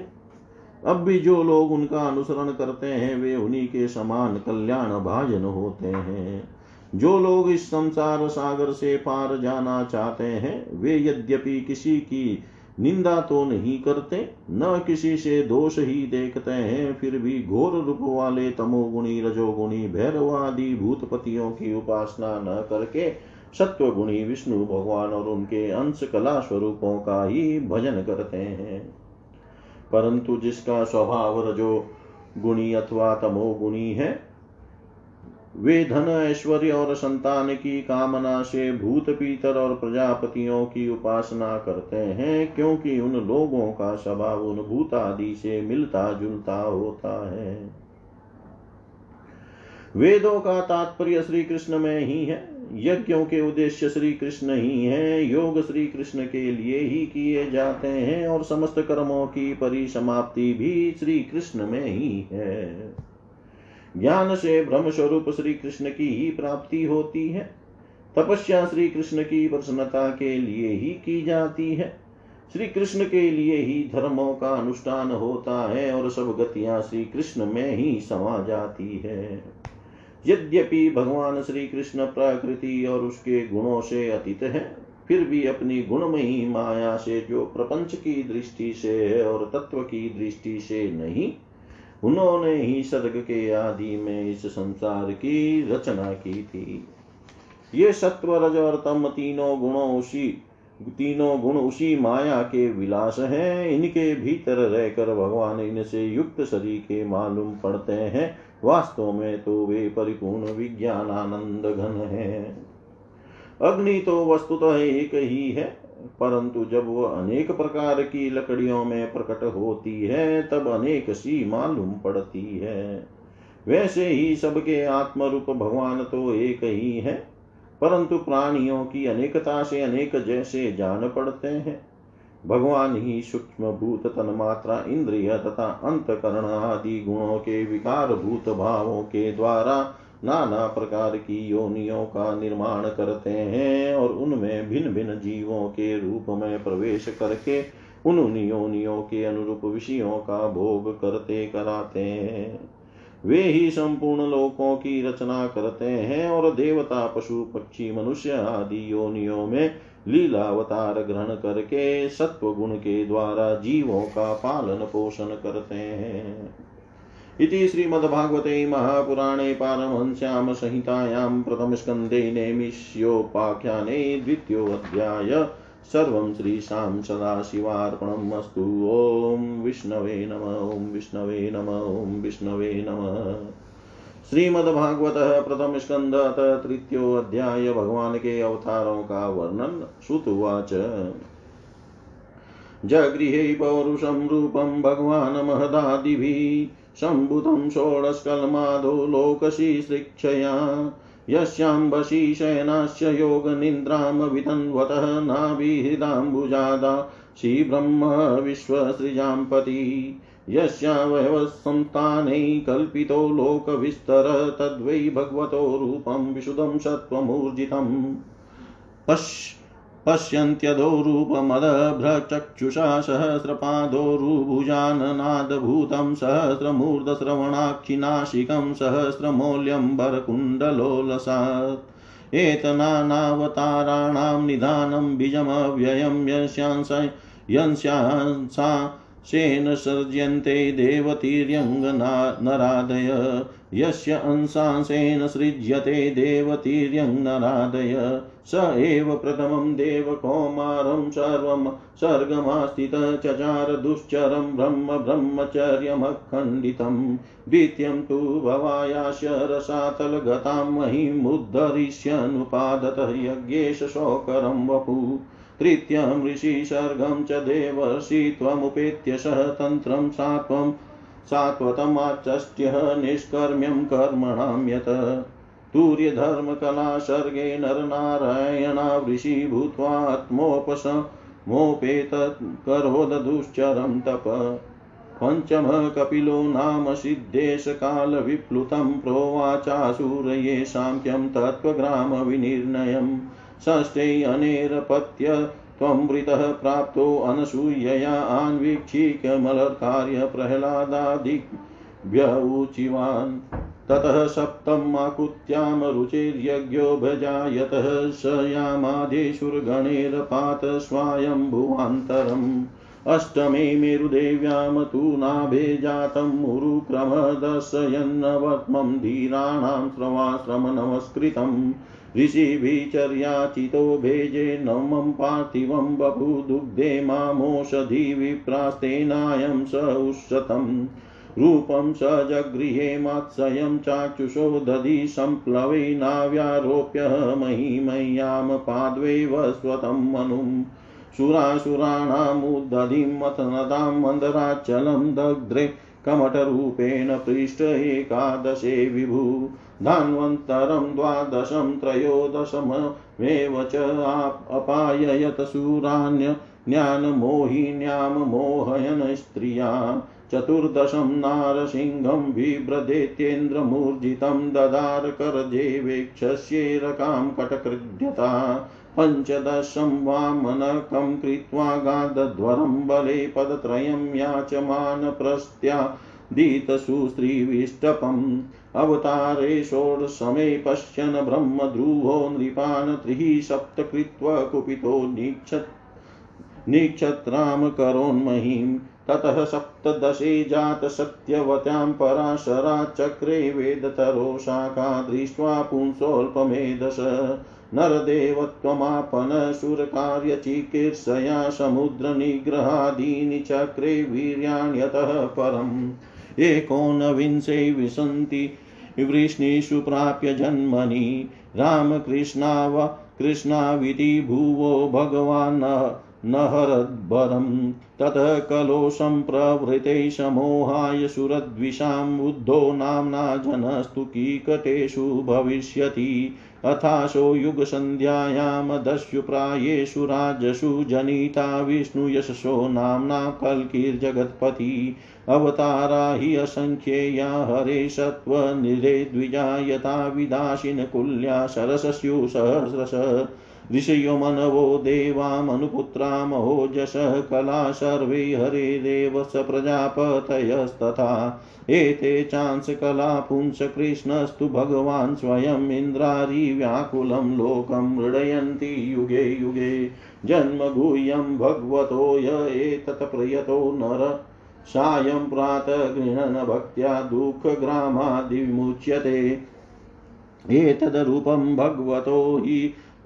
अब भी जो लोग उनका अनुसरण करते हैं वे उन्हीं के समान कल्याण भाजन होते हैं। जो लोग इस संसार सागर से पार जाना चाहते हैं वे यद्यपि किसी की निंदा तो नहीं करते, न किसी से दोष ही देखते हैं, फिर भी घोर रूप वाले तमोगुणी, रजोगुणी, भैरवादि भूतपतियों की उपासना न करके सत्वगुणी विष्णु भगवान और उनके अंश कला स्वरूपों का ही भजन करते हैं। परंतु जिसका स्वभाव रजो गुणी अथवा तमोगुणी है वे धन, ऐश्वर्य और संतान की कामना से भूत, पीतर और प्रजापतियों की उपासना करते हैं, क्योंकि उन लोगों का स्वभाव उन भूत आदि से मिलता जुलता होता है। वेदों का तात्पर्य श्री कृष्ण में ही है, यज्ञों के उद्देश्य श्री कृष्ण ही है, योग श्री कृष्ण के लिए ही किए जाते हैं और समस्त कर्मों की परिसमाप्ति भी श्री कृष्ण में ही है। ज्ञान से ब्रह्म स्वरूप श्री कृष्ण की ही प्राप्ति होती है। तपस्या श्री कृष्ण की प्रसन्नता के लिए ही की जाती है। श्री कृष्ण के लिए ही धर्मों का अनुष्ठान होता है और सब गतियां श्री कृष्ण में ही समा जाती है। यद्यपि भगवान श्री कृष्ण प्रकृति और उसके गुणों से अतीत है, फिर भी अपनी गुणमयी माया से, जो प्रपंच की दृष्टि से है और तत्व की दृष्टि से नहीं, उन्होंने ही सर्ग के आदि में इस संसार की रचना की थी। ये सत्व, रज और तम तीनों गुण उसी माया के विलास हैं। इनके भीतर रहकर भगवान इनसे युक्त शरीर के मालूम पड़ते हैं, वास्तव में तो वे परिपूर्ण विज्ञान आनंद घन है। अग्नि तो वस्तुतः एक ही है, परंतु जब वह अनेक प्रकार की लकड़ियों में प्रकट होती है तब अनेक सी मालूम पड़ती है। वैसे ही सबके आत्मरूप भगवान तो एक ही है, परंतु प्राणियों की अनेकता से अनेक जैसे जान पड़ते हैं। भगवान ही सूक्ष्म भूत, तन्मात्रा, इंद्रिय तथा अंतकरण आदि गुणों के विकार भूत भावों के द्वारा नाना प्रकार की योनियों का निर्माण करते हैं और उनमें भिन्न भिन्न जीवों के रूप में प्रवेश करके उन योनियों के अनुरूप विषयों का भोग करते कराते हैं। वे ही संपूर्ण लोकों की रचना करते हैं और देवता, पशु, पक्षी, मनुष्य आदि योनियों में लीलावतार ग्रहण करके सत्वगुण के द्वारा जीवों का पालन पोषण करते हैं। इति श्रीमद्भागवते महापुराणे पारमहंस्याम संहितायां प्रथमस्कन्धे नैमिष्योपाख्याने द्वितीयोऽध्यायः सर्वं श्रीशां सदाशिवार्पणम् अस्तु। ओम विष्णवे नमः, ओम विष्णवे नमः, ओम विष्णवे नमः। श्रीमद्भागवतः प्रथमस्कन्धः तृतीयोऽध्याय भगवान के अवतारों का वर्णन। श्रुत उवाच जगृहे पौरुषं रूपं भगवान् महदादिभिः सम्भुतं षोडशकल्मादो लोकशिश्रिक्षया यस्यांबशी शयनास्य योग निन्द्राम वितन्वतः नाभिहृदाम्बुजादा श्रीब्रह्म विश्वसृजां पतिः यस्यावयवः संतानै कल्पितो लोकविस्तर तद्वै भगवतो रूपं विशुद्धं सत्त्वमूर्जितं पश्यन्त्यदो रूपमदभ्रचक्षुषा सहस्रपादो रुभुजाननादभूतं सहस्रमूर्धश्रवणाक्षिनाशिकं सहस्रमौल्यम्बरकुण्डलोलसात् एतनानावताराणां निधानं बीजमव्ययं यस्यांसा शेन सर्ज्यन्ते देवतीर्यङ्गना नरादय यस्य अंशांसेन सृज्यते देवतीर्यङ्गनरादय स एव प्रथमं देवकौमारं सर्वं सर्गमास्थित चचार दुश्चरं ब्रह्म ब्रह्मचर्यमखण्डितं द्वितीयं तु भवायास्य रसातलगतां महिमुद्धरिष्यनुपादतः यज्ञेश शोकरं वपुः तृतीयं ऋषि सर्गं च देवर्षि त्वमुपेत्य सह तन्त्रं सात्वतमाचष्ट्यः निष्कर्म्यं कर्मणां यत् तूर्यधर्मकला सर्गे नरनारायणा ऋषि भूत्वा आत्मोपशमोपेतत्करोद दुश्चरं तप पञ्चमः कपिलो नाम सिद्धेशकालविप्लुतं प्रोवाचासुर ये साङ्ख्यं तत्त्वग्राम विनिर्णयम् षष्ठे अनेरपत्य त्वमृतः प्राप्तो अनसूयया आन्वीक्षिकमलर्कार्य प्रह्लादादिव्यौचिवान् ततः सप्तम आकुत्याम रुचिर्यज्ञो भजायतः स यामादेशुरगणेरपात स्वायम्भुवान्तरम् अष्टमे मेरुदेव्यां तु नाभे जातं मुरुक्रम दर्शयन्नवत्मं धीराणां श्रवाश्रम नमस्कृतम् ऋषिभिचर्याचितो भेजे नमं पार्थिवं बभूदुग्धे मामोषधी विप्रास्तेनायं स उशतं रूपं स जगृहे मात्स्यं चाक्षुषो दधि सम्प्लवे नाव्यारोप्य महिमय्यां पाद्वे वस्वतं मनुम् सुरासुराणामुद्धधिं मतनदां मन्दराचलं दग्ध्रे कमटरूपेण पृष्ठ एकादशे विभु धान्वन्तरं द्वादशं त्रयोदशमेव च अपाययत सूरान्य ज्ञानमोहिन्यां मोहयन स्त्रिया चतुर्दशं नारसिंहं बिभ्रदेत्येन्द्रमूर्जितं ददार करजे वेक्षस्येरकां कटकृद्यता पञ्चदशं वामनकं कृत्वा गादध्वरं बले पदत्रयं याचमान प्रस्त्यादितसुस्त्रीविष्टपम् अवतारे षोडशमे पश्यन् ब्रह्मध्रुवो नृपान् त्रिः सप्त कृत्वा कुपितो नीक्षत्रां करोन्महीं ततः सप्तदशे जात सत्यवत्यां पराशरा चक्रे वेदतरो शाखा दृष्ट्वा पुंसोऽल्पमेधस नरदेवत्वमापनशुरकार्यचिकीर्षया समुद्रनिग्रहादीनि चक्रे वीर्याण्यतः परम् एकोनविंशे विशन्ति वृष्णिषु प्राप्य जन्मनि रामकृष्णाविति भुवो भगवान् नहरद्भरं ततः कलोषं प्रवृते समोहाय सुरद्विषां बुद्धो नाम्ना जनस्तु कीकटेषु भविष्यति अथाशो युगसन्ध्यायां दस्यु प्रायेषु राजसु जनिता विष्णु यशसो नाम्ना कल्किर्जगत्पति अवतारा हि असंख्येया हरे सत्त्वनिरे द्विजा यथा विदाशिन कुल्या सरसस्यु सहस्रश ऋषयो मनवो देवामनुपुत्रामहो जशः कला सर्वे हरे देवस प्रजापतयस्तथा एते चांस कला पुंस कृष्णस्तु भगवान् स्वयम् इन्द्रारी व्याकुलं लोकं मृडयन्ति युगे युगे जन्म गुह्यं भगवतो य एतत् प्रयतो नर सायं प्रातः गृह्णन् भक्त्या दुःखग्रामाद्विमुच्यते एतद्रूपं भगवतो हि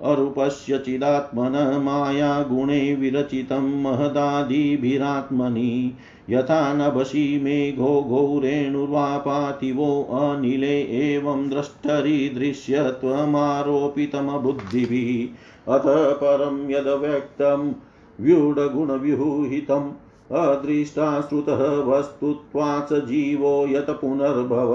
अरूपस्य चिदात्मनः माया गुणे विरचितं महदादिभिरात्मनि यथा नभसि मेघो गौरेणुर्वा पातिवो अनिले एवं द्रष्टरि दृश्यत्वमारोपितमबुद्धिभिः अथ परं यद्व्यक्तं व्यूढगुणविहितम् अदृष्टाश्रुतः वस्तुत्वात् जीवो यत् पुनर्भव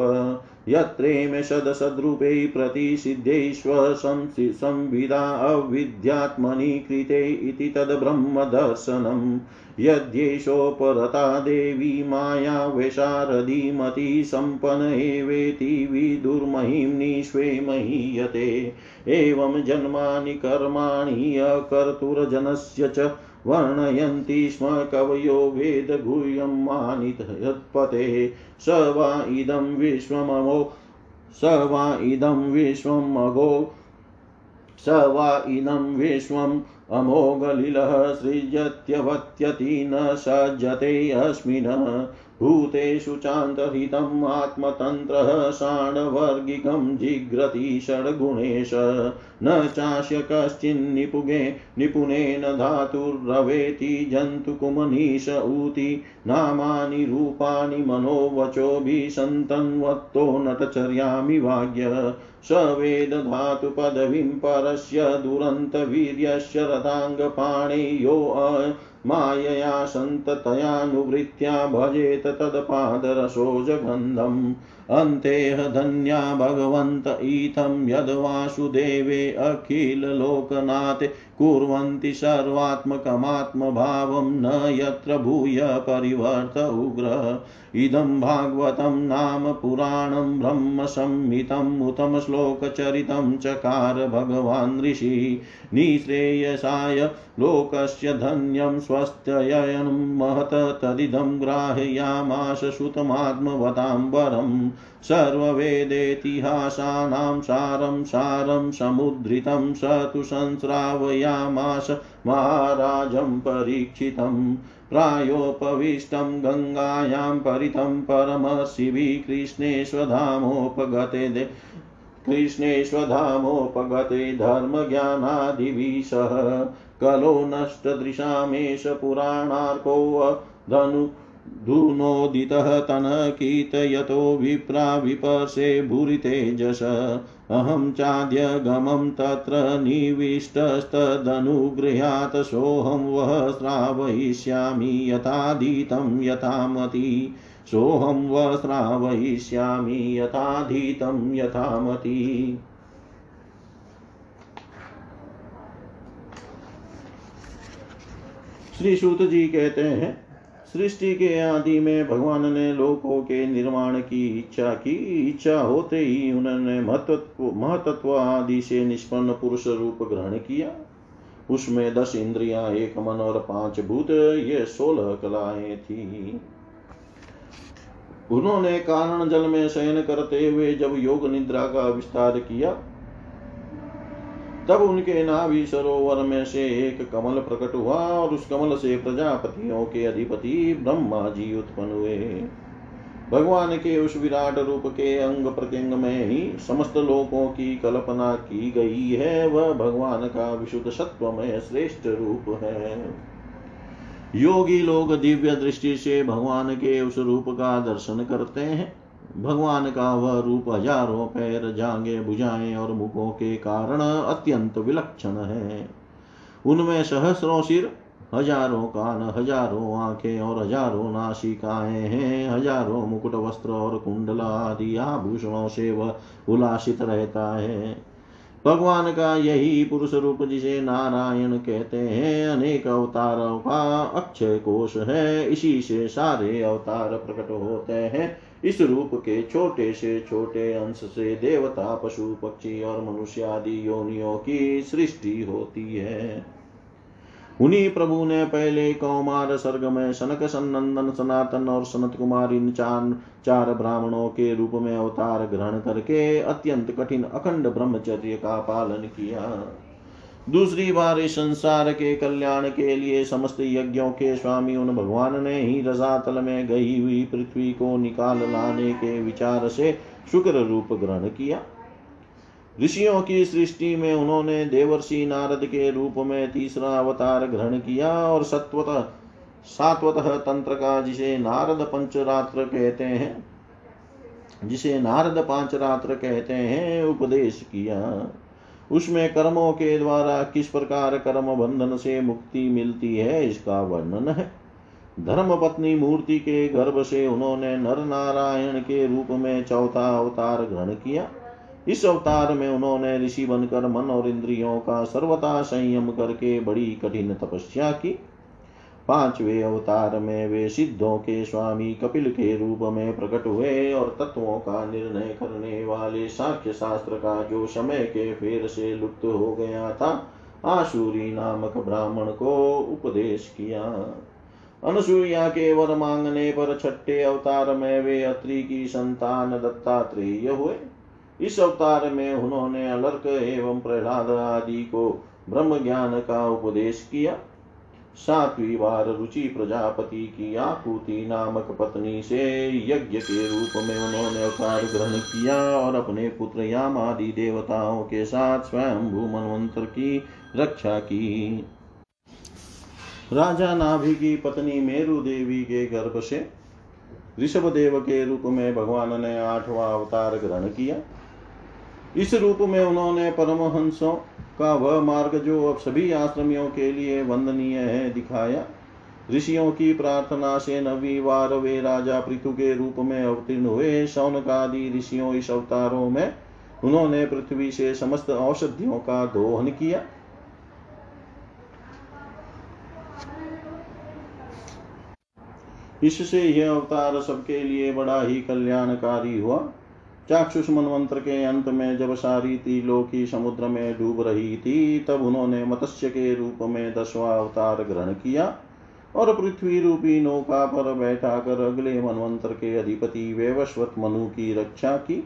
यत्रेम सदसद्रूपे प्रतिषिद्धेश्वर संविदा अविद्यात्मनि कृते इति तद्ब्रह्मदर्शनम् यद्येषोपरता देवी माया वैशारदी मति सम्पन्न एवेति विदुर्महिं निष्वे महीयते एवं जन्मानि कर्माणि अकर्तुर्जनस्य च वर्णयन्ति स्म कवयो वेद गुह्यं मानितयत्पते स वा इदं विश्वम् अमोघलिलः सृजत्यवत्यति न सज्जते अस्मिन् भूतेषु चान्तरितम् आत्मतन्त्रः षाण्वर्गिकं जिग्रति षड्गुणेश न चास्य कश्चिन्निपुगे निपुणेन धातुर्रवेति जन्तुकुमनीश ऊति नामानि रूपाणि मनोवचोभिसन्तन्वत्तो नटचर्यामि वाग्य सवेद धातु पदवीं परस्य दुरंत वीर्यस्य रतांगपाणे यो मायया संततयानुवृत्त्या भजेत तदपादरसो जगन्धम् अन्तेह धन्या भगवन्त इथं यद्वासुदेवे अखिल लोकनाथे कुर्वन्ति सर्वात्मकमात्मभावं न यत्र भूय परिवर्त उग्र इदं भागवतं नाम पुराणं ब्रह्म संहितं उत्तम श्लोकचरितं चकार भगवान् ऋषि निश्रेयसाय लोकस्य धन्यं स्वस्त्ययनं महत तदिदं ग्राह्यामाश सुतमात्मवतां वरम् सर्ववेदेतिहासानां सारं समुद्रितं स तु संस्रावयामास महाराजं परीक्षितम् प्रायोपविष्टं गंगायां परितं परमशिवः कृष्णेश्वधामोपगते धर्मज्ञानादिभिः सह कलो नष्टदृशामेष पुराणार्को धनुधुनोदितः तनकीर्तयतो विप्रा विपशे भूरितेजस अहं चाद्य गमं तत्र निविष्टस्तदनुगृह्यात् सोऽहं वः श्रावयिष्यामि यथाधीतं यथामति श्री सूत जी कहते हैं, सृष्टि के आदि में भगवान ने लोकों के निर्माण की इच्छा होते ही उन्होंने महतत्व आदि से निष्पन्न पुरुष रूप ग्रहण किया। उसमें 10 इंद्रियां, 1 मन और 5 भूत, ये 16 कलाएं थी। उन्होंने कारण जल में शयन करते हुए जब योग निद्रा का विस्तार किया, तब उनके नाभि सरोवर में से एक कमल प्रकट हुआ और उस कमल से प्रजापतियों के अधिपति ब्रह्मा जी उत्पन्न हुए। भगवान के उस विराट रूप के अंग प्रत्यंग में ही समस्त लोकों की कल्पना की गई है। वह भगवान का विशुद्ध सत्वमय श्रेष्ठ रूप है। योगी लोग दिव्य दृष्टि से भगवान के उस रूप का दर्शन करते हैं। भगवान का वह रूप हजारों पैर, जांघें, भुजाएं और मुखों के कारण अत्यंत विलक्षण है। उनमें सहस्रों सिर, हजारों कान, हजारों आंखें और हजारों नासिकाएं हैं। हजारों मुकुट, वस्त्र और कुंडला आदि आभूषणों से वह उल्लासित रहता है। भगवान का यही पुरुष रूप, जिसे नारायण कहते हैं, अनेक अवतारों का अक्षय कोष है। इसी से सारे अवतार प्रकट होते हैं। इस रूप के छोटे से छोटे अंश से देवता, पशु, पक्षी और मनुष्य आदि योनियों की सृष्टि होती है। उन्हीं प्रभु ने पहले कौमार सर्ग में सनक, सनंदन, सनातन और सनत कुमार इन चार ब्राह्मणों के रूप में अवतार ग्रहण करके अत्यंत कठिन अखंड ब्रह्मचर्य का पालन किया। दूसरी बार इस संसार के कल्याण के लिए समस्त यज्ञों के स्वामी उन भगवान ने ही रसातल में गई हुई पृथ्वी को निकाल लाने के विचार से शुक्र रूप ग्रहण किया। ऋषियों की सृष्टि में उन्होंने देवर्षि नारद के रूप में तीसरा अवतार ग्रहण किया और सात्वतः तंत्र का, जिसे नारद पांचरात्र कहते हैं, उपदेश किया। उसमें कर्मों के द्वारा किस प्रकार कर्म बंधन से मुक्ति मिलती है, इसका वर्णन है। धर्मपत्नी मूर्ति के गर्भ से उन्होंने नर नारायण के रूप में चौथा अवतार ग्रहण किया। इस अवतार में उन्होंने ऋषि बनकर मन और इंद्रियों का सर्वथा संयम करके बड़ी कठिन तपस्या की। पांचवें अवतार में वे सिद्धों के स्वामी कपिल के रूप में प्रकट हुए और तत्वों का निर्णय करने वाले साक्ष्य शास्त्र का जो समय के फेर से लुप्त हो गया था आशुरी नामक ब्राह्मण को उपदेश किया। अनुसूया के वर मांगने पर छठे अवतार में वे अत्रि की संतान दत्तात्रेय हुए। इस अवतार में उन्होंने अलर्क एवं प्रहलाद आदि को ब्रह्म ज्ञान का उपदेश किया। सातवीं बार रुचि प्रजापति की आकुति नामक पत्नी से यज्ञ के रूप में उन्होंने अवतार ग्रहण किया और अपने पुत्र याम आदि देवताओं के साथ स्वयंभू मनवंतर की रक्षा की। राजा नाभि की पत्नी मेरु देवी के गर्भ से ऋषभदेव के रूप में भगवान ने आठवां अवतार ग्रहण किया। इस रूप में उन्होंने परमहंसों का वह मार्ग जो अब सभी आश्रमियों के लिए वंदनीय है दिखाया। ऋषियों की प्रार्थना से नवीं बार वे राजा पृथु के रूप में अवतीर्ण हुए। शौनकादि ऋषियों इस अवतारों में उन्होंने पृथ्वी से समस्त औषधियों का दोहन किया। इससे यह अवतार सबके लिए बड़ा ही कल्याणकारी हुआ। चाक्षुष मनवंतर के अंत में जब सारी त्रिलोकी समुद्र में डूब रही थी तब उन्होंने मत्स्य के रूप में 10वां अवतार ग्रहण किया और पृथ्वी रूपी नौका पर बैठा कर अगले मनवंतर के अधिपति वैवस्वत मनु की रक्षा की।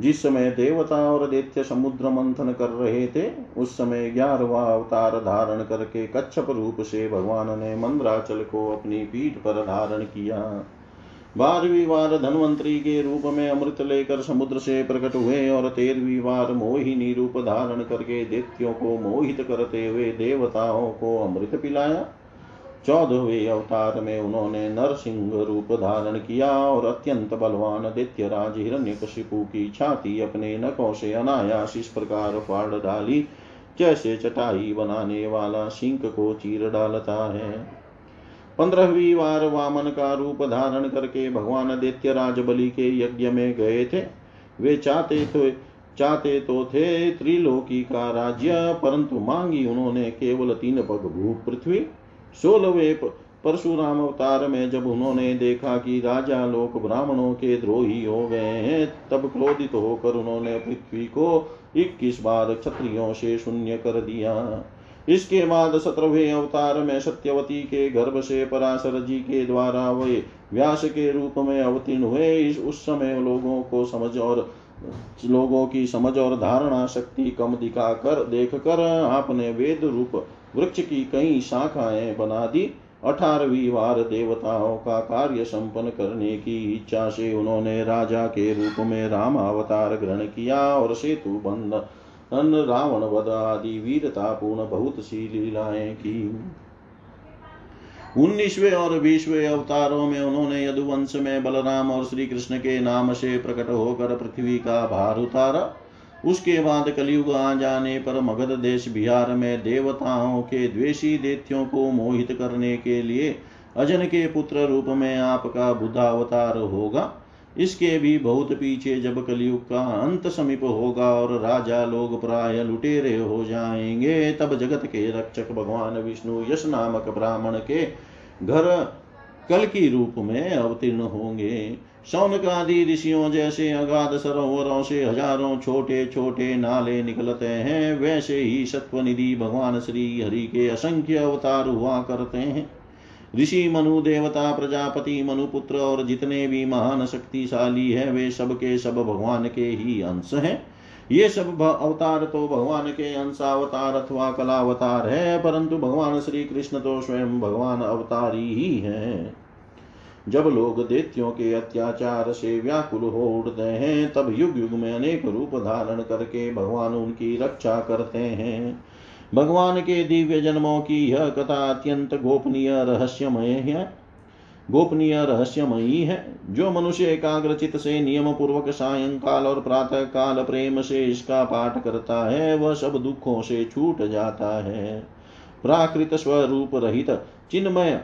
जिस समय देवता और दैत्य समुद्र मंथन कर रहे थे उस समय 11वां अवतार धारण करके कच्छप रूप से भगवान ने मंद्राचल को अपनी पीठ पर धारण किया। 12वीं बार धनवंतरी के रूप में अमृत लेकर समुद्र से प्रकट हुए और 13वीं बार मोहिनी रूप धारण करके दैत्यों को मोहित करते हुए देवताओं को अमृत पिलाया। 14वें अवतार में उन्होंने नरसिंह रूप धारण किया और अत्यंत बलवान दैत्यराज हिरण्यकशिपु की छाती अपने नखों से अनायास इस प्रकार फाड़ डाली जैसे चटाई बनाने वाला सिंक को चीर डालता है। 15वीं बार वामन का रूप धारण करके भगवान दैत्यराज बलि के यज्ञ में गए थे। वे चाहते तो थे त्रिलोकी का राज्य, परंतु मांगी उन्होंने केवल 3 पग भू पृथ्वी। 16वें परशुराम अवतार में जब उन्होंने देखा कि राजा लोक ब्राह्मणों के द्रोही हो गए हैं तब क्रोधित होकर उन्होंने पृथ्वी को 21 बार क्षत्रियों से शून्य कर दिया। इसके बाद 17वें अवतार में सत्यवती के गर्भ से पराशर जी के द्वारा वे व्यास के रूप में अवतीर्ण हुए। उस समय लोगों की समझ और धारणा शक्ति कम देखकर आपने वेद रूप वृक्ष की कई शाखाएं बना दी। 18वीं बार देवताओं का कार्य संपन्न करने की इच्छा से उन्होंने राजा के रूप में राम अवतार ग्रहण किया और सेतु बंधन रावण वध आदि वीरतापूर्ण बहुत सी लीलाएं की। 19वें और 20वें अवतारों में उन्होंने यदुवंश में बलराम और श्री कृष्ण के नाम से प्रकट होकर पृथ्वी का भार उतारा। उसके बाद कलियुग आ जाने पर मगध देश बिहार में देवताओं के द्वेषी दैत्यों को मोहित करने के लिए अजन के पुत्र रूप में आपका बुद्धावतार होगा। इसके भी बहुत पीछे जब कलियुग का अंत समीप होगा और राजा लोग प्राय लुटेरे हो जाएंगे तब जगत के रक्षक भगवान विष्णु यश नामक ब्राह्मण के घर कल की रूप में अवतीर्ण होंगे। शौनकादि ऋषियों जैसे अगाध सरोवरों से हजारों छोटे छोटे नाले निकलते हैं वैसे ही सत्वनिधि भगवान श्री हरि के असंख्य अवतार हुआ करते हैं। ऋषि मनु देवता प्रजापति मनुपुत्र और जितने भी महान शक्तिशाली हैं वे सब के सब भगवान के ही अंश हैं। ये सब अवतार तो भगवान के अंशावतार अथवा कलावतार है, परंतु भगवान श्री कृष्ण तो स्वयं भगवान अवतारी ही हैं। जब लोग दैत्यों के अत्याचार से व्याकुल हो उठते हैं तब युग युग में अनेक रूप धारण करके भगवान उनकी रक्षा करते हैं। भगवान के दिव्य जन्मों की यह कथा अत्यंत गोपनीय रहस्यमयी है। जो मनुष्य एकाग्रचित से नियम पूर्वक सायंकाल और प्रातः काल प्रेम से इसका पाठ करता है वह सब दुखों से छूट जाता है। प्राकृत स्वरूप रहित चिन्मय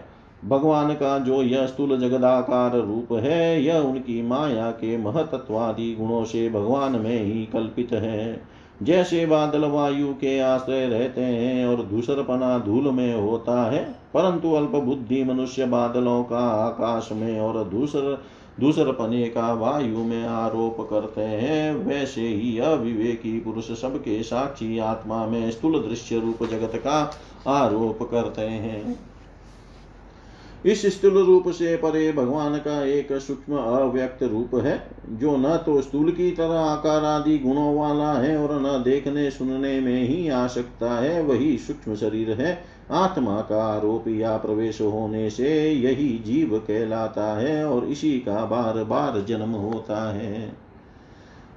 भगवान का जो यह स्थूल जगदाकार रूप है यह उनकी माया के महतत्वादि गुणों से भगवान में ही कल्पित है। जैसे बादल वायु के आश्रय रहते हैं और धूसरपना धूल में होता है, परंतु अल्प बुद्धि मनुष्य बादलों का आकाश में और दूसरपने का वायु में आरोप करते हैं, वैसे ही अविवेकी पुरुष सबके साक्षी आत्मा में स्थूल दृश्य रूप जगत का आरोप करते हैं। इस स्थूल रूप से परे भगवान का एक सूक्ष्म अव्यक्त रूप है जो न तो स्थूल की तरह आकार आदि गुणों वाला है और न देखने सुनने में ही आ सकता है, वही सूक्ष्म शरीर है। आत्मा का आरोप या प्रवेश होने से यही जीव कहलाता है और इसी का बार बार जन्म होता है।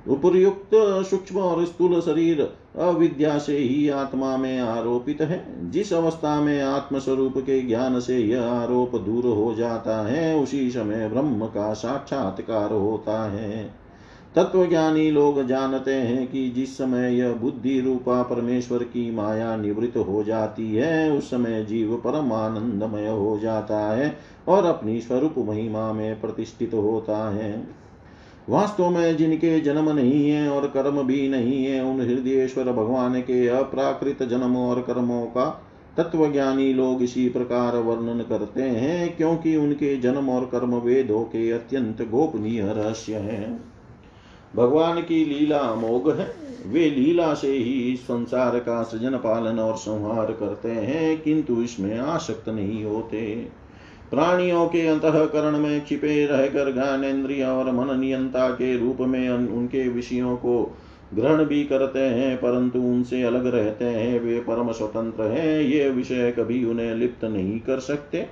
उपर्युक्त सूक्ष्म और स्थूल शरीर अविद्या से ही आत्मा में आरोपित है। जिस अवस्था में आत्मस्वरूप के ज्ञान से यह आरोप दूर हो जाता है उसी समय ब्रह्म का साक्षात्कार होता है। तत्वज्ञानी लोग जानते हैं कि जिस समय यह बुद्धि रूपा परमेश्वर की माया निवृत्त हो जाती है उस समय जीव परमानंदमय हो जाता है और अपनी स्वरूप महिमा में प्रतिष्ठित होता है। वास्तव में जिनके जन्म नहीं है और कर्म भी नहीं है उन हृदयेश्वर भगवान के अप्राकृत जन्म और कर्मों का तत्वज्ञानी लोग इसी प्रकार वर्णन करते हैं, क्योंकि उनके जन्म और कर्म वेदों के अत्यंत गोपनीय रहस्य हैं। भगवान की लीला अमोघ है, वे लीला से ही संसार का सृजन पालन और संहार करते हैं, किंतु इसमें आसक्त नहीं होते। प्राणियों के अंतःकरण में छिपे रहकर ज्ञानेन्द्रिय और मन नियंता के रूप में उनके विषयों को ग्रहण भी करते हैं, परंतु उनसे अलग रहते हैं। वे परम स्वतंत्र हैं, ये विषय कभी उन्हें लिप्त नहीं कर सकते।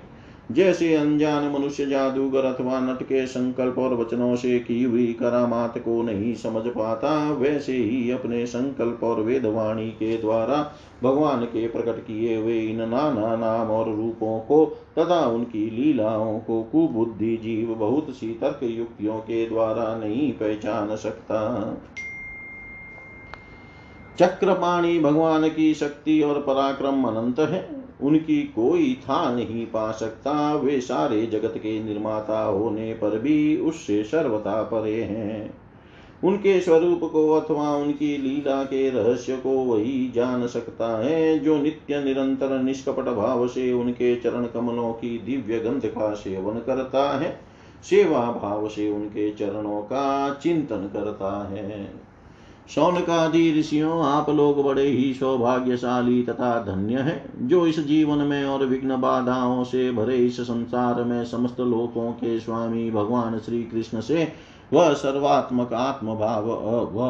जैसे अनजान मनुष्य जादूगर अथवा नट के संकल्प और वचनों से की हुई करामात को नहीं समझ पाता, वैसे ही अपने संकल्प और वेदवाणी के द्वारा भगवान के प्रकट किए हुए इन नाना नाम और रूपों को तथा उनकी लीलाओं को कुबुद्धि जीव बहुत सी तर्क युक्तियों के द्वारा नहीं पहचान सकता। चक्रपाणी भगवान की शक्ति और पराक्रम अनंत है, उनकी कोई था नहीं पा सकता। वे सारे जगत के निर्माता होने पर भी उससे सर्वथा परे हैं। उनके स्वरूप को अथवा उनकी लीला के रहस्य को वही जान सकता है जो नित्य निरंतर निष्कपट भाव से उनके चरण कमलों की दिव्य गंध का सेवन करता है, सेवा भाव से उनके चरणों का चिंतन करता है। शौनकादि ऋषियों, आप लोग बड़े ही सौभाग्यशाली तथा धन्य हैं जो इस जीवन में और विघ्न बाधाओं से भरे इस संसार में समस्त लोकों के स्वामी भगवान श्री कृष्ण से वह सर्वात्मक आत्मभाव व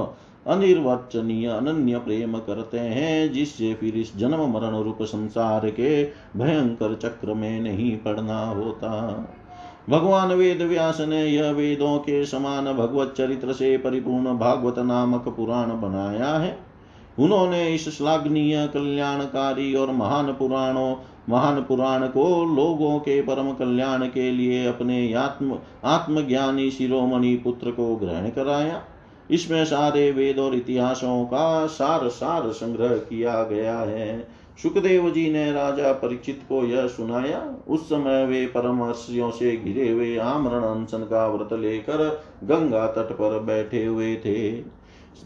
अनिर्वचनीय अनन्य प्रेम करते हैं, जिससे फिर इस जन्म मरण रूप संसार के भयंकर चक्र में नहीं पड़ना होता। भगवान वेद व्यास ने यह वेदों के समान भगवत चरित्र से परिपूर्ण भागवत नामक पुराण बनाया है। उन्होंने इस श्लाघनीय कल्याणकारी और महान पुराण को लोगों के परम कल्याण के लिए अपने आत्मज्ञानी शिरोमणि पुत्र को ग्रहण कराया। इसमें सारे वेद और इतिहासों का सार संग्रह किया गया है। सुखदेव जी ने राजा परीक्षित को यह सुनाया। उस समय वे परमर्षियों से घिरे हुए आमरण अनशन का व्रत लेकर गंगा तट पर बैठे हुए थे।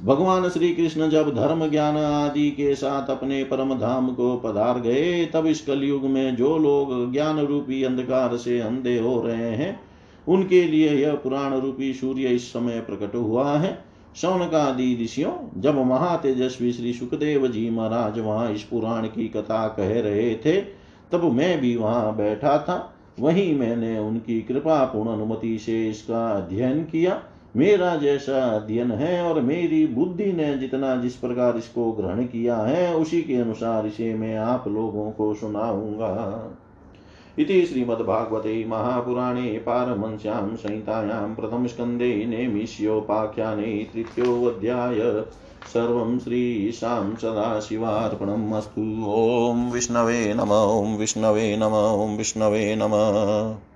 भगवान श्री कृष्ण जब धर्म ज्ञान आदि के साथ अपने परम धाम को पधार गए, तब इस कलयुग में जो लोग ज्ञान रूपी अंधकार से अंधे हो रहे हैं उनके लिए यह पुराण रूपी सूर्य इस समय प्रकट हुआ है। शौनकादि ऋषियों, जब महातेजस्वी श्री सुखदेव जी महाराज वहाँ इस पुराण की कथा कह रहे थे तब मैं भी वहाँ बैठा था। वहीं मैंने उनकी कृपा पूर्ण अनुमति से इसका अध्ययन किया। मेरा जैसा अध्ययन है और मेरी बुद्धि ने जितना जिस प्रकार इसको ग्रहण किया है उसी के अनुसार इसे मैं आप लोगों को सुनाऊंगा। इति श्रीमद्भागवते महापुराणे पारमहंस्यां संहितायां प्रथमस्कन्धे नैमिष्योपाख्याने तृतीयोऽध्याय सर्वं श्रीशां सदाशिवार्पणम् अस्तु। ओम विष्णवे नमः। ओम विष्णवे नमः। ओम विष्णवे नमः।